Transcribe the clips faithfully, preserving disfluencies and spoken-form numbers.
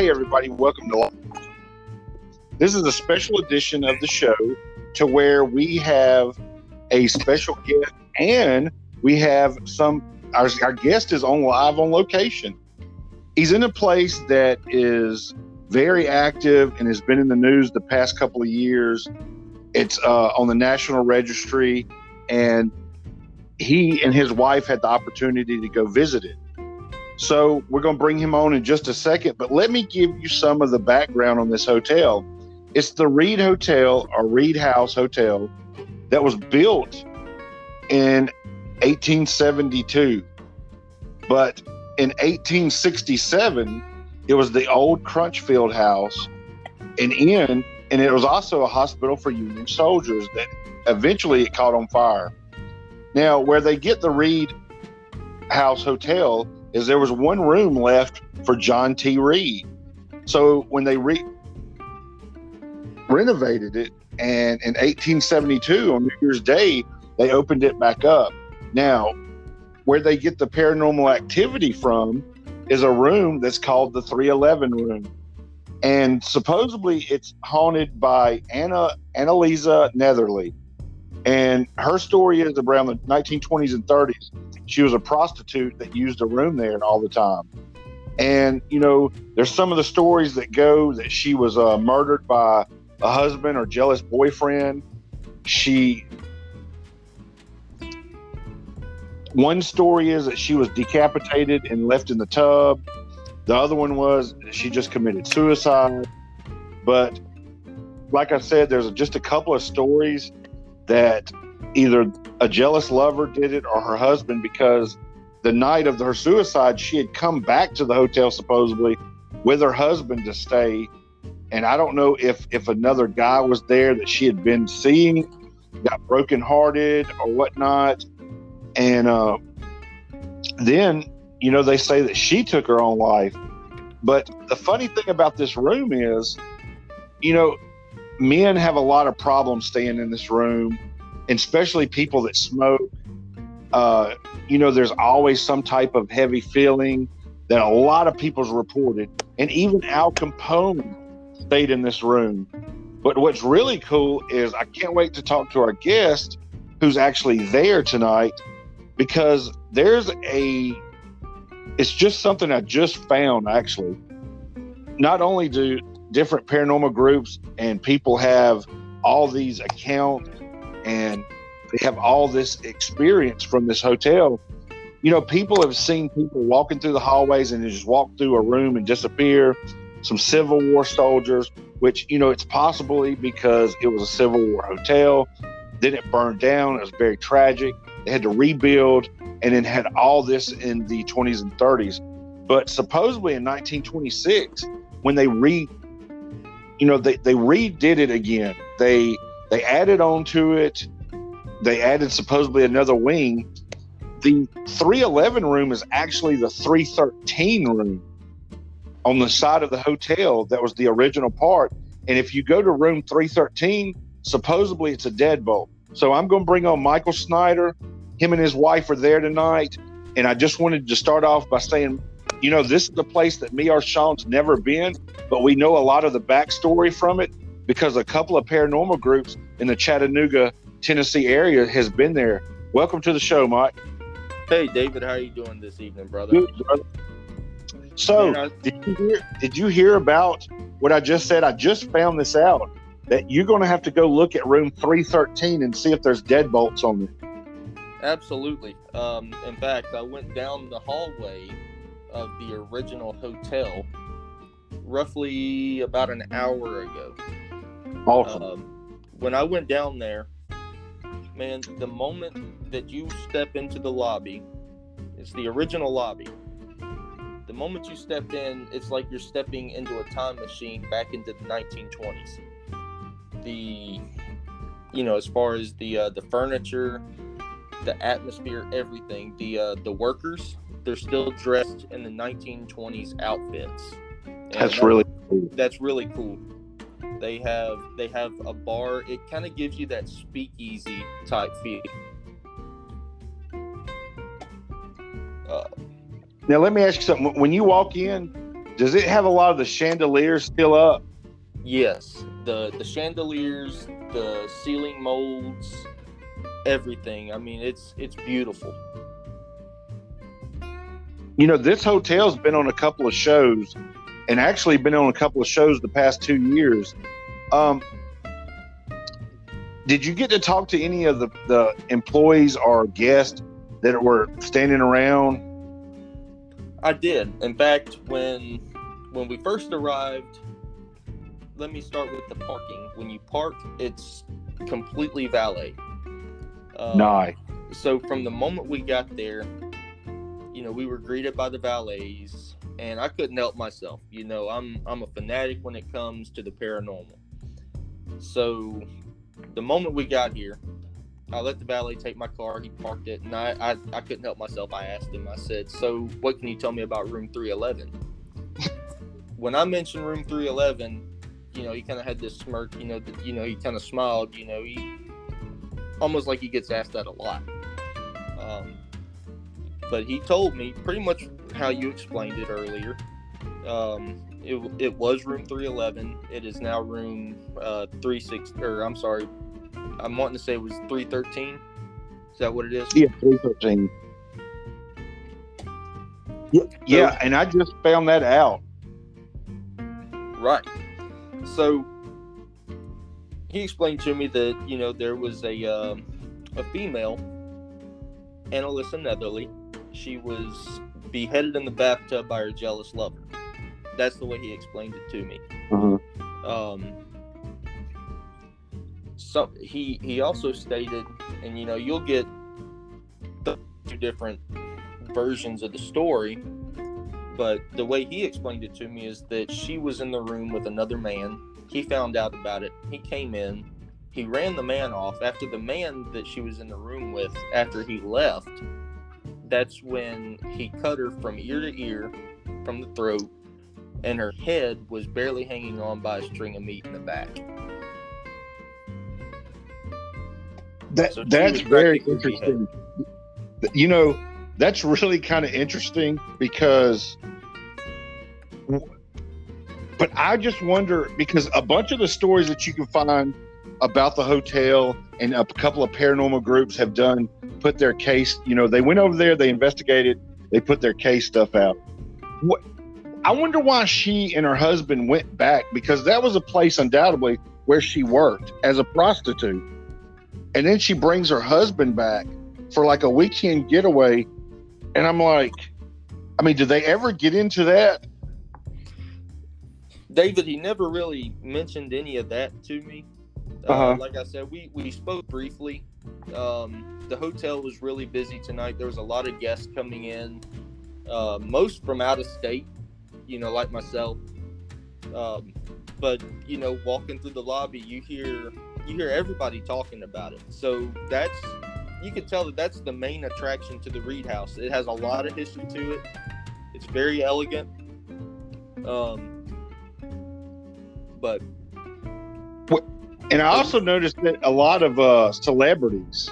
Hey everybody, welcome to this is a special edition of the show to where we have a special guest and we have some our, our guest is on live on location. He's in a place that is very active and has been in the news the past couple of years. It's uh, on the National Registry, and he and his wife had the opportunity to go visit it. So we're going to bring him on in just a second, but let me give you some of the background on this hotel. It's the Read Hotel, or Read House Hotel, that was built in eighteen seventy-two. But in eighteen sixty-seven, it was the old Crutchfield House, an inn, and it was also a hospital for Union soldiers that eventually it caught on fire. Now, where they get the Read House Hotel is there was one room left for John T. Reed. So when they re- renovated it, and in eighteen seventy-two on New Year's Day, they opened it back up. Now, where they get the paranormal activity from is a room that's called the three eleven room. And supposedly it's haunted by Anna Annalisa Netherly. And her story is around the nineteen twenties and thirties. She was a prostitute that used a room there all the time. And, you know, there's some of the stories that go that she was uh, murdered by a husband or jealous boyfriend. She, one story is that she was decapitated and left in the tub. The other one was she just committed suicide. But like I said, there's just a couple of stories that either a jealous lover did it or her husband, because the night of her suicide, she had come back to the hotel supposedly with her husband to stay. And I don't know if, if another guy was there that she had been seeing, got brokenhearted or whatnot. And uh, then, you know, they say that she took her own life. But the funny thing about this room is, you know, men have a lot of problems staying in this room, and especially people that smoke. Uh, you know, there's always some type of heavy feeling that a lot of people's reported. And even Al Capone stayed in this room. But what's really cool is I can't wait to talk to our guest who's actually there tonight, because there's a, it's just something I just found actually. Not only do different paranormal groups and people have all these accounts and they have all this experience from this hotel. You know, people have seen people walking through the hallways and they just walk through a room and disappear. Some Civil War soldiers, which, you know, it's possibly because it was a Civil War hotel. Then it burned down. It was very tragic. They had to rebuild, and then had all this in the twenties and thirties. But supposedly in nineteen twenty-six, when they re, you know, they, they redid it again. They They added on to it. They added supposedly another wing. The three eleven room is actually the three thirteen room on the side of the hotel that was the original part. And if you go to room three thirteen, supposedly it's a deadbolt. So I'm going to bring on Michael Snyder. Him and his wife are there tonight. And I just wanted to start off by saying, you know, this is the place that me or Sean's never been, but we know a lot of the backstory from it, because a couple of paranormal groups in the Chattanooga, Tennessee area has been there. Welcome to the show, Mike. Hey, David, how are you doing this evening, brother? Good, brother. So, Man, I- did you hear, did you hear about what I just said? I just found this out, that you're going to have to go look at room three thirteen and see if there's deadbolts on it. Absolutely. Um, in fact, I went down the hallway of the original hotel roughly about an hour ago. Awesome. Um, when I went down there, man, the moment that you step into the lobby, it's the original lobby. The moment you stepped in, it's like you're stepping into a time machine back into the nineteen twenties. The, you know, as far as the uh, the furniture, the atmosphere, everything. The uh, the workers, they're still dressed in the nineteen twenties outfits. And that's that, really cool. That's really cool. They have they have a bar. It kind of gives you that speakeasy type feel. Uh, now let me ask you something. When you walk in, Does it have a lot of the chandeliers still up? Yes, the the chandeliers, the ceiling molds, everything. I mean, it's it's beautiful. You know, this hotel's been on a couple of shows, and actually been on a couple of shows the past two years. Um, did you get to talk to any of the, the employees or guests that were standing around? I did. In fact, when when we first arrived, let me start with the parking. When you park, it's completely valet. Um, nice. So from the moment we got there, you know, we were greeted by the valets, and I couldn't help myself. You know, I'm I'm a fanatic when it comes to the paranormal. So the moment we got here, I let the valet take my car. He parked it, and I, I, I couldn't help myself. I asked him, I said, so what can you tell me about room three eleven? When I mentioned room three eleven, you know, he kind of had this smirk, you know, the, you know, he kind of smiled, you know, he almost like he gets asked that a lot. Um, but he told me pretty much how you explained it earlier. Um, it, it was room three eleven. It is now room uh, three sixty, or I'm sorry, I'm wanting to say it was three thirteen. Is that what it is? Yeah, three thirteen. Yeah, so, yeah, and I just found that out. Right. So he explained to me that, you know, there was a um, a female, Annalisa Netherly. She was beheaded in the bathtub by her jealous lover. That's the way he explained it to me. Mm-hmm. Um. So he he also stated, and you know, you'll get two different versions of the story, but the way he explained it to me is that she was in the room with another man. He found out about it. He came in. He ran the man off. After the man that she was in the room with, after he left, that's when he cut her from ear to ear, from the throat, and her head was barely hanging on by a string of meat in the back. That so that's very interesting. You know, that's really kind of interesting because, but I just wonder, because a bunch of the stories that you can find about the hotel and a couple of paranormal groups have done, put their case, you know, they went over there, they investigated, they put their case stuff out. What, I wonder why she and her husband went back, because that was a place undoubtedly where she worked as a prostitute. And then she brings her husband back for like a weekend getaway. And I'm like, I mean, did they ever get into that? David, he never really mentioned any of that to me. Uh-huh. Uh, like I said, we, we spoke briefly. Um, the hotel was really busy tonight. There was a lot of guests coming in, uh, most from out of state, you know, like myself. Um, but, you know, walking through the lobby, you hear... you hear everybody talking about it. So that's, you can tell that that's the main attraction to the Read House. It has a lot of history to it. It's very elegant. Um, but. And I also noticed that a lot of uh, celebrities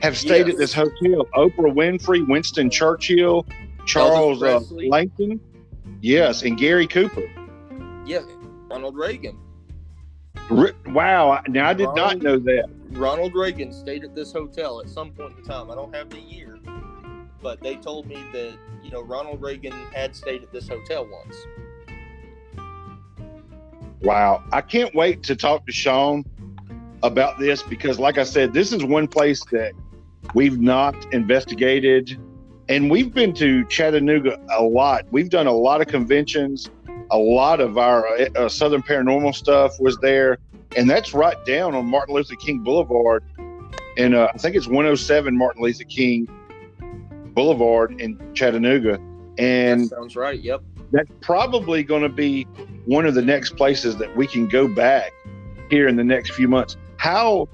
have stayed yes. at this hotel. Oprah Winfrey, Winston Churchill, Charles uh, Langton. Yes. And Gary Cooper. Yeah. Ronald Reagan. Wow, now I did Ronald, not know that. Ronald Reagan stayed at this hotel at some point in time. I don't have the year, but they told me that, you know, Ronald Reagan had stayed at this hotel once. Wow, I can't wait to talk to Sean about this because, like I said, this is one place that we've not investigated. And we've been to Chattanooga a lot. We've done a lot of conventions. A lot of our uh, Southern Paranormal stuff was there, and that's right down on Martin Luther King Boulevard, and uh, I think it's one oh seven Martin Luther King Boulevard in Chattanooga. And that sounds right. Yep. That's probably going to be one of the next places that we can go back here in the next few months. How,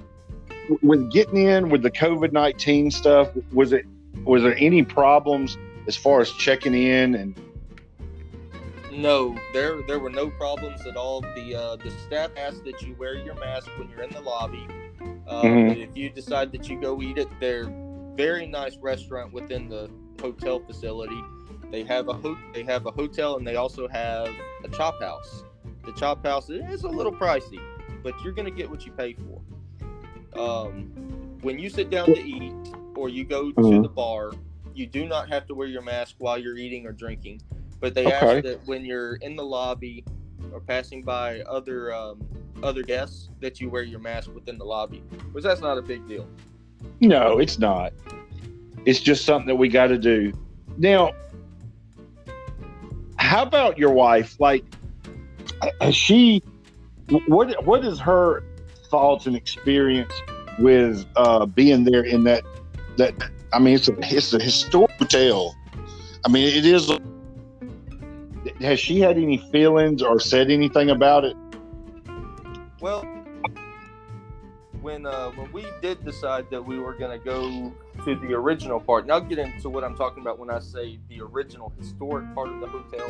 with getting in with the COVID nineteen stuff, was it? Was there any problems as far as checking in and? No, there there were no problems at all. The uh, the staff asked that you wear your mask when you're in the lobby. Uh, mm-hmm. But if you decide that you go eat at their very nice restaurant within the hotel facility, They have a ho- they have a hotel, and they also have a chop house. The chop house is a little pricey, but you're going to get what you pay for. Um, when you sit down to eat or you go mm-hmm. to the bar, you do not have to wear your mask while you're eating or drinking. But they okay. ask that when you're in the lobby or passing by other um, other guests that you wear your mask within the lobby, which that's not a big deal. No, it's not. It's just something that we got to do. Now, how about your wife? Like, she, what what is her thoughts and experience with uh, being there in that, that, I mean, it's a, it's a historic hotel. I mean, it is. Has she had any feelings or said anything about it? Well, when uh, when we did decide that we were going to go to the original part, and I'll get into what I'm talking about when I say the original historic part of the hotel.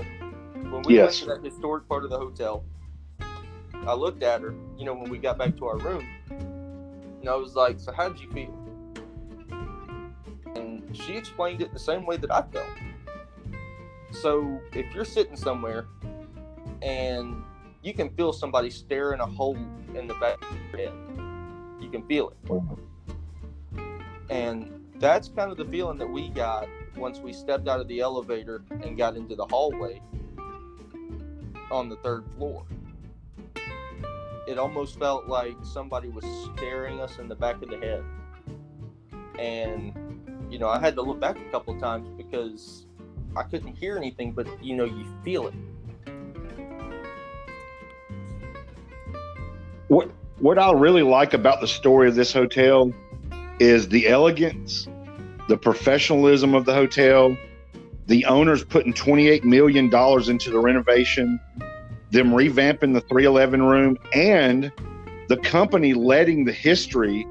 When we yes. went to that historic part of the hotel, I looked at her, you know, when we got back to our room, and I was like, so how did you feel? And she explained it the same way that I felt. So if you're sitting somewhere and you can feel somebody staring a hole in the back of your head, you can feel it. And that's kind of the feeling that we got once we stepped out of the elevator and got into the hallway on the third floor. It almost felt like somebody was staring us in the back of the head. And, you know, I had to look back a couple of times because I couldn't hear anything, but, you know, you feel it. What what I really like about the story of this hotel is the elegance, the professionalism of the hotel, the owners putting twenty-eight million dollars into the renovation, them revamping the three eleven room, and the company letting the history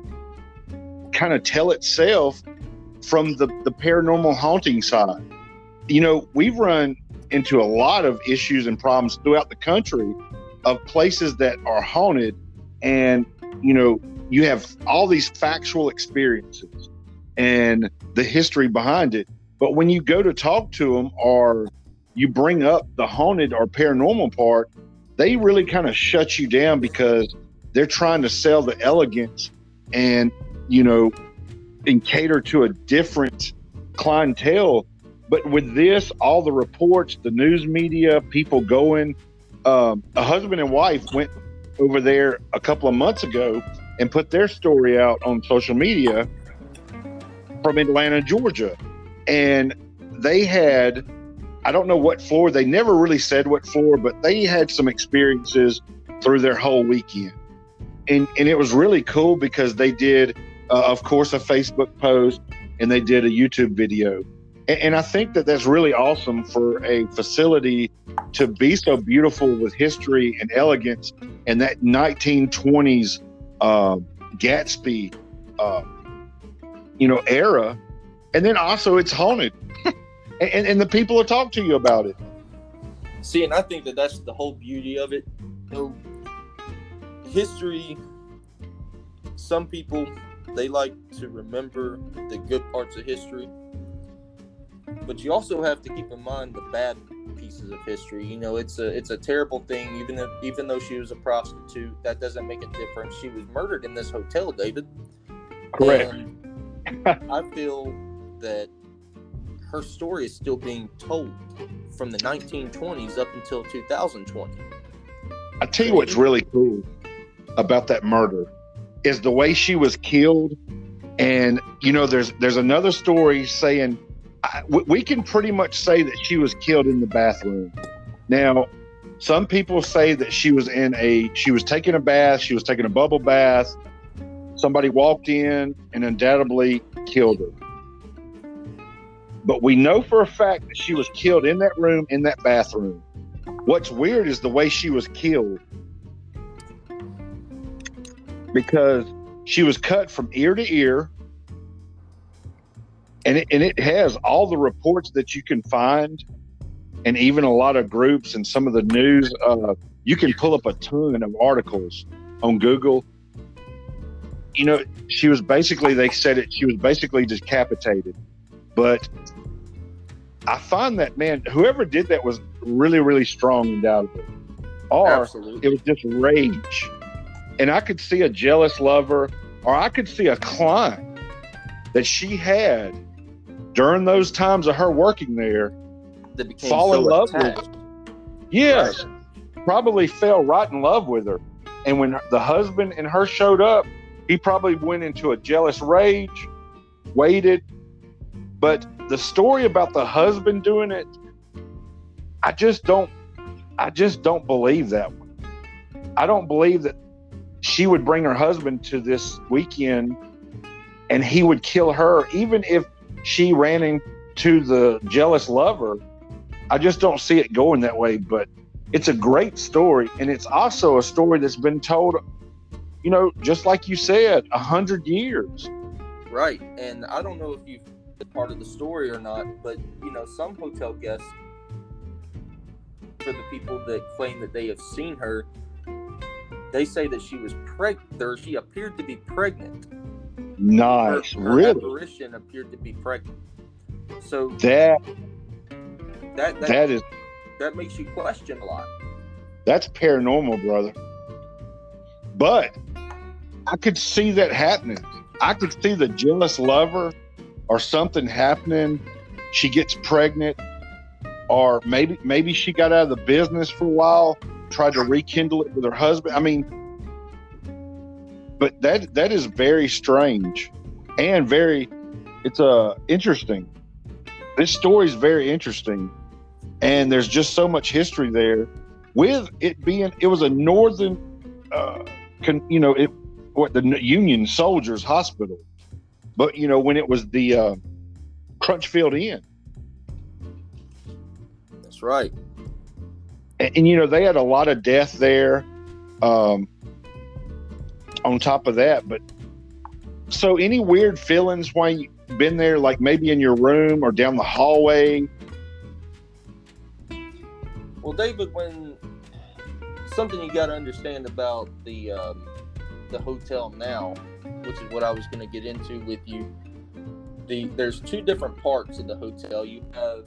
kind of tell itself from the, the paranormal haunting side. You know, we've run into a lot of issues and problems throughout the country of places that are haunted. And, you know, you have all these factual experiences and the history behind it. But when you go to talk to them or you bring up the haunted or paranormal part, they really kind of shut you down because they're trying to sell the elegance and, you know, and cater to a different clientele. But with this, all the reports, the news media, people going, um, a husband and wife went over there a couple of months ago and put their story out on social media from Atlanta, Georgia. And they had, I don't know what floor, they never really said what floor, but they had some experiences through their whole weekend. And, and it was really cool because they did, uh, of course, a Facebook post and they did a YouTube video. And I think that that's really awesome for a facility to be so beautiful with history and elegance and that nineteen twenties uh, Gatsby, uh, you know, era. And then also it's haunted and, and, and the people will talk to you about it. See, and I think that that's the whole beauty of it. You know, history, some people, they like to remember the good parts of history. But you also have to keep in mind the bad pieces of history. You know, it's a it's a terrible thing. Even if, even though she was a prostitute, that doesn't make a difference. She was murdered in this hotel, David. Correct. I feel that her story is still being told from the nineteen twenties up until two thousand twenty. I tell you what's really cool about that murder is the way she was killed. And, you know, there's there's another story saying, we can pretty much say that she was killed in the bathroom. Now, some people say that she was in a, she was taking a bath, she was taking a bubble bath. Somebody walked in and undoubtedly killed her. But we know for a fact that she was killed in that room, in that bathroom. What's weird is the way she was killed, because she was cut from ear to ear. And it, and it has all the reports that you can find, and even a lot of groups and some of the news. Uh, you can pull up a ton of articles on Google. You know, she was basically, they said it, she was basically decapitated. But I find that, man, whoever did that was really, really strong and doubtful. Or Absolutely. It was just rage. And I could see a jealous lover, or I could see a client that she had during those times of her working there that became fall so in love attached. with. Yes. Right. Probably fell right in love with her. And when the husband and her showed up, he probably went into a jealous rage, waited. But the story about the husband doing it, I just don't, I just don't believe that one. I don't believe that she would bring her husband to this weekend and he would kill her, even if she ran into the jealous lover. I just don't see it going that way, but it's a great story. And it's also a story that's been told, you know, just like you said, a hundred years. Right. And I don't know if you've been part of the story or not, but, you know, some hotel guests, for the people that claim that they have seen her, they say that she was pregnant, or she appeared to be pregnant. Nice. Her, her really? apparition appeared to be pregnant. So that, that, that, that is... that makes you question a lot. That's paranormal, brother. But I could see that happening. I could see the jealous lover or something happening. She gets pregnant, or maybe maybe she got out of the business for a while, tried to rekindle it with her husband. I mean, but that that is very strange and very, it's uh, interesting. This story is very interesting. And there's just so much history there, with it being, it was a northern, uh, con, you know, it what the Union Soldiers Hospital. But, you know, when it was the uh, Crutchfield Inn. That's right. And, and, you know, they had a lot of death there um, on top of that. But so any weird feelings while you've been there, like maybe in your room or down the hallway? Well, David, when something you got to understand about the um, the hotel now, which is what I was going to get into with you, the there's two different parts of the hotel. You have,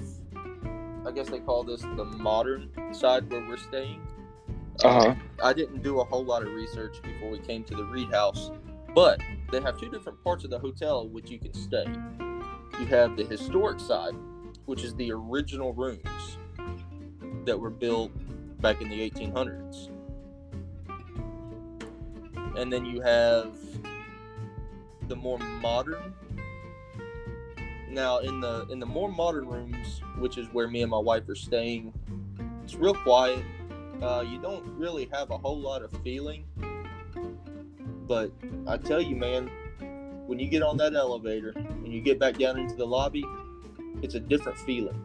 I guess they call this the modern side where we're staying. Uh-huh. Um, I didn't do a whole lot of research before we came to the Read House, but they have two different parts of the hotel which you can stay. You have the historic side, which is the original rooms that were built back in the eighteen hundreds. And then you have the more modern. Now in the in the more modern rooms, which is where me and my wife are staying, it's real quiet. Uh, you don't really have a whole lot of feeling. But I tell you, man, when you get on that elevator and you get back down into the lobby, it's a different feeling.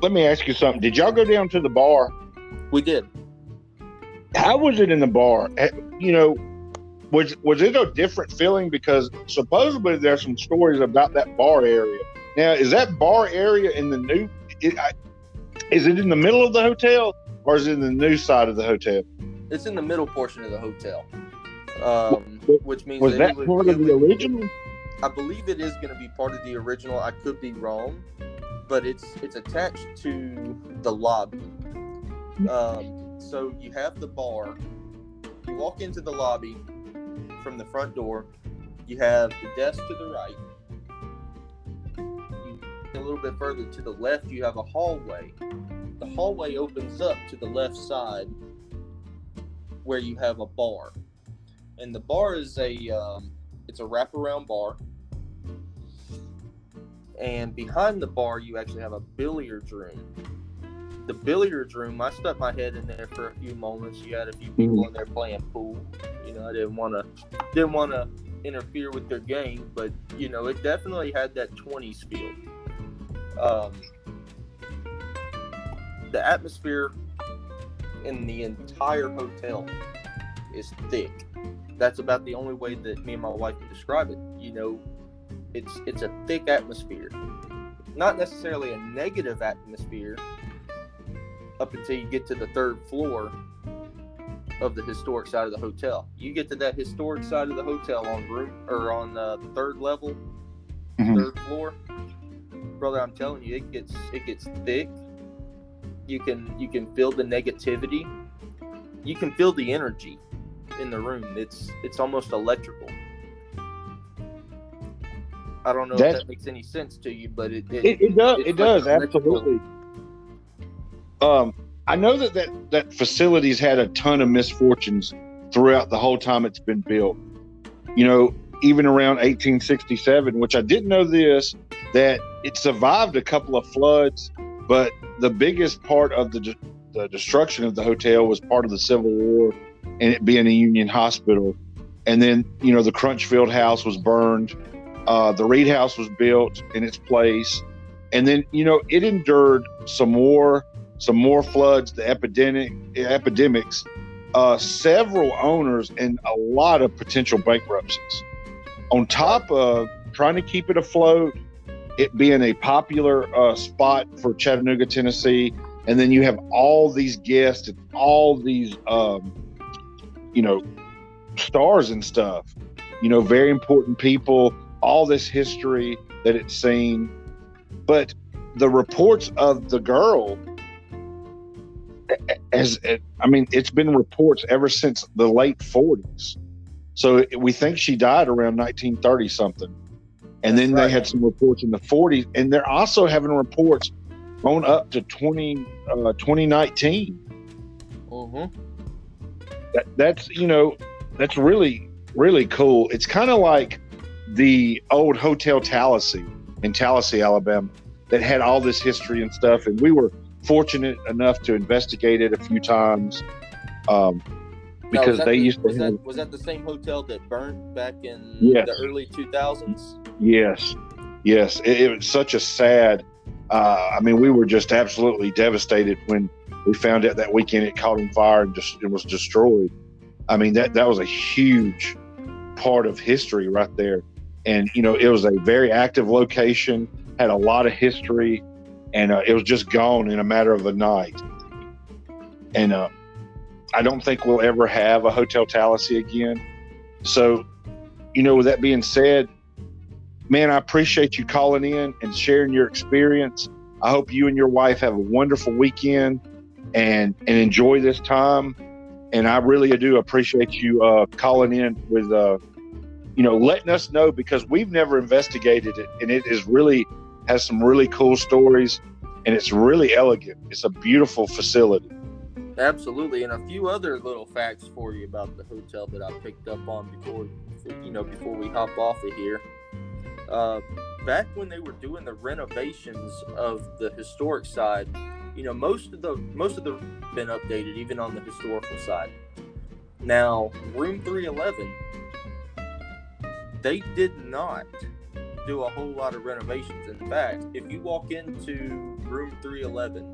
Let me ask you something. Did y'all go down to the bar? We did. How was it in the bar? You know, was was it a different feeling? Because supposedly there's some stories about that bar area. Now, is that bar area in the new? It, I, is it in the middle of the hotel, or is it in the new side of the hotel? It's in the middle portion of the hotel, um, which means was that, that part would, of the would, original? I believe it is going to be part of the original. I could be wrong. But it's it's attached to the lobby. Um, so you have the bar. You walk into the lobby from the front door. You have the desk to the right. You, a little bit further to the left, you have a hallway. The hallway opens up to the left side where you have a bar. And the bar is a, um, it's a wraparound bar. And behind the bar, you actually have a billiards room. The billiards room, I stuck my head in there for a few moments. You had a few people in there playing pool. You know, I didn't want to, didn't want to interfere with their game, but you know, it definitely had that twenties feel. Um, the atmosphere in the entire hotel is thick. That's about the only way that me and my wife can describe it. You know. It's it's a thick atmosphere. Not necessarily a negative atmosphere up until you get to the third floor of the historic side of the hotel. You get to that historic side of the hotel on room or on uh, the third level, mm-hmm. third floor, brother, I'm telling you, it gets it gets thick. You can you can feel the negativity. You can feel the energy in the room. It's it's almost electrical. I don't know That's, if that makes any sense to you, but it it, it, it does. It like does absolutely. Um, I know that, that that facility's had a ton of misfortunes throughout the whole time it's been built. You know, even around eighteen sixty-seven, which I didn't know this, that it survived a couple of floods, but the biggest part of the de- the destruction of the hotel was part of the Civil War and it being a Union hospital. And then, you know, the Crutchfield House was burned. Uh, the Read House was built in its place. And then, you know, it endured some war, some more floods, the epidemic, epidemics, uh, several owners, and a lot of potential bankruptcies. On top of trying to keep it afloat, it being a popular uh, spot for Chattanooga, Tennessee, and then you have all these guests and all these, um, you know, stars and stuff, you know, very important people, all this history that it's seen. But the reports of the girl, as I mean, it's been reports ever since the late forties. So we think she died around nineteen thirty something. And then Right. They had some reports in the forties, and they're also having reports on up to twenty, uh, twenty nineteen. Mm-hmm. That, that's, you know, that's really, really cool. It's kind of like the old Hotel Talisi in Tallassee, Alabama, that had all this history and stuff. And we were fortunate enough to investigate it a few times um, because now, they the, used to. Was, have, that, was that the same hotel that burned back in yes. the early two thousands? Yes. Yes. It, it was such a sad. Uh, I mean, we were just absolutely devastated when we found out that weekend it caught on fire and just, it was destroyed. I mean, that, that was a huge part of history right there. And, you know, it was a very active location, had a lot of history, and uh, it was just gone in a matter of a night. And uh, I don't think we'll ever have a Hotel Talisi again. So, you know, with that being said, man, I appreciate you calling in and sharing your experience. I hope you and your wife have a wonderful weekend and, and enjoy this time. And I really do appreciate you uh, calling in with, uh, you know, letting us know, because we've never investigated it. And it is really has some really cool stories, and it's really elegant. It's a beautiful facility. Absolutely. And a few other little facts for you about the hotel that I picked up on before, you know, before we hop off of here. Uh, back when they were doing the renovations of the historic side, you know, most of the most of the been updated, even on the historical side. Now, room three eleven, they did not do a whole lot of renovations. In fact, if you walk into room three eleven,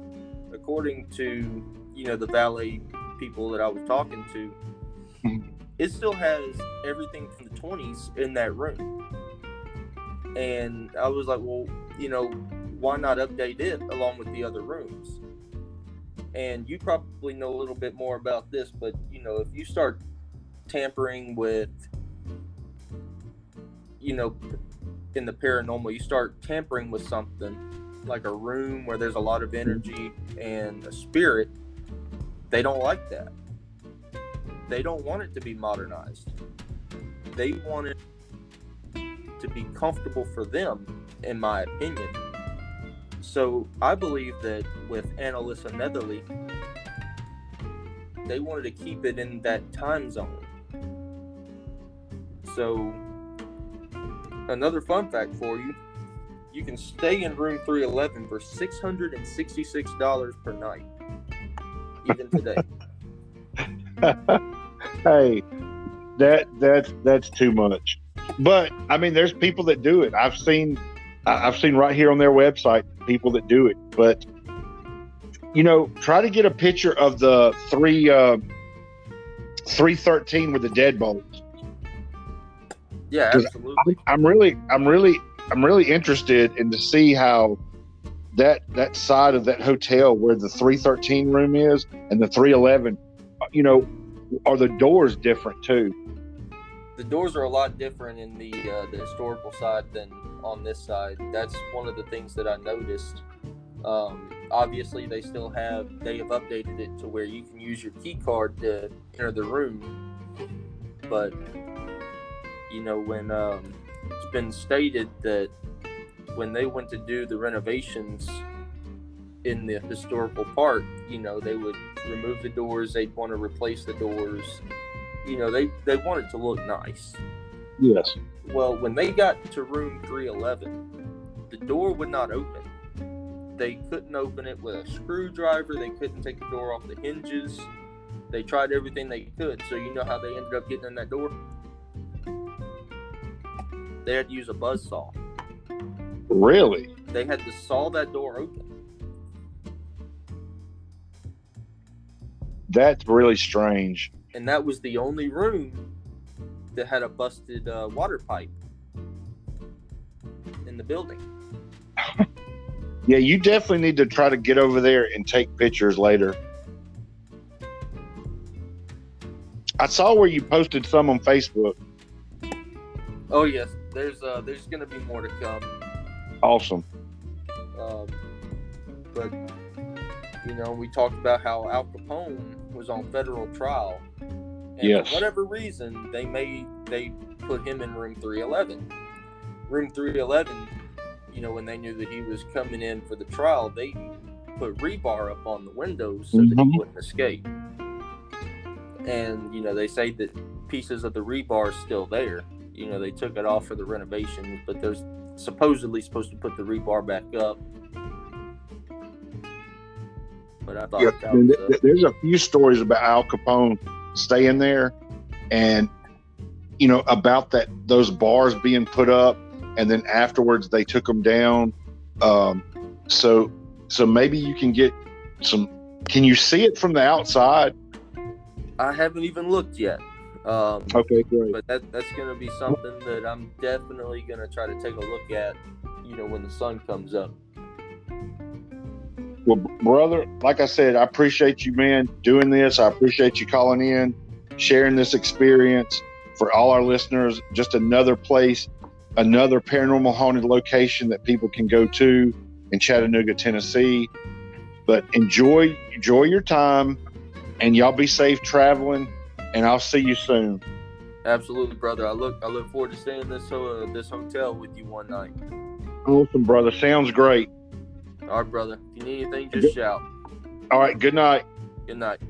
according to, you know, the valet people that I was talking to, it still has everything from the twenties in that room. And I was like, well, you know, why not update it along with the other rooms? And you probably know a little bit more about this, but, you know, if you start tampering with, you know, in the paranormal, you start tampering with something like a room where there's a lot of energy and a spirit, they don't like that. They don't want it to be modernized. They want it to be comfortable for them, in my opinion. So I believe that with Annalisa Netherly, they wanted to keep it in that time zone. So another fun fact for you, you can stay in room three eleven for six hundred sixty-six dollars per night, even today. Hey, that that's that's too much. But I mean, there's people that do it. I've seen I've seen right here on their website, people that do it. But, you know, try to get a picture of the three, uh, three thirteen with the deadbolts. Yeah, absolutely. I, I'm really, I'm really, I'm really interested in to see how that, that side of that hotel where the three thirteen room is and the three eleven, you know, are the doors different too? The doors are a lot different in the, uh, the historical side than on this side. That's one of the things that I noticed. Um, obviously, they still have, they have updated it to where you can use your key card to enter the room. But, you know, when um, it's been stated that when they went to do the renovations in the historical park, you know, they would remove the doors, they'd want to replace the doors. You know, they, they want it to look nice. Yes. Well, when they got to room three eleven, the door would not open. They couldn't open it with a screwdriver. They couldn't take the door off the hinges. They tried everything they could. So you know how they ended up getting in that door? They had to use a buzzsaw. Really? They had to saw that door open. That's really strange. And that was the only room that had a busted uh, water pipe in the building. Yeah, you definitely need to try to get over there and take pictures later. I saw where you posted some on Facebook. Oh yes, there's uh, there's going to be more to come. Awesome. Uh, but you know, we talked about how Al Capone was on federal trial. And yes. For whatever reason, they may they put him in room three eleven. Room three eleven, you know, when they knew that he was coming in for the trial, they put rebar up on the windows so mm-hmm. that he wouldn't escape. And, you know, they say that pieces of the rebar is still there. You know, they took it off for the renovations, but they're supposedly supposed to put the rebar back up. But I thought yeah, that was a- there's a few stories about Al Capone staying there, and you know about that those bars being put up, and then afterwards they took them down. Um, so, so maybe you can get some. Can you see it from the outside? I haven't even looked yet. Um, okay, great. But that that's going to be something that I'm definitely going to try to take a look at. You know, when the sun comes up. Well, brother, like I said, I appreciate you, man, doing this. I appreciate you calling in, sharing this experience for all our listeners. Just another place, another paranormal haunted location that people can go to in Chattanooga, Tennessee. But enjoy, enjoy your time, and y'all be safe traveling. And I'll see you soon. Absolutely, brother. I look, I look forward to staying in this uh, this hotel with you one night. Awesome, brother. Sounds great. All right, brother. If you need anything, just shout. All right. Good night. Good night.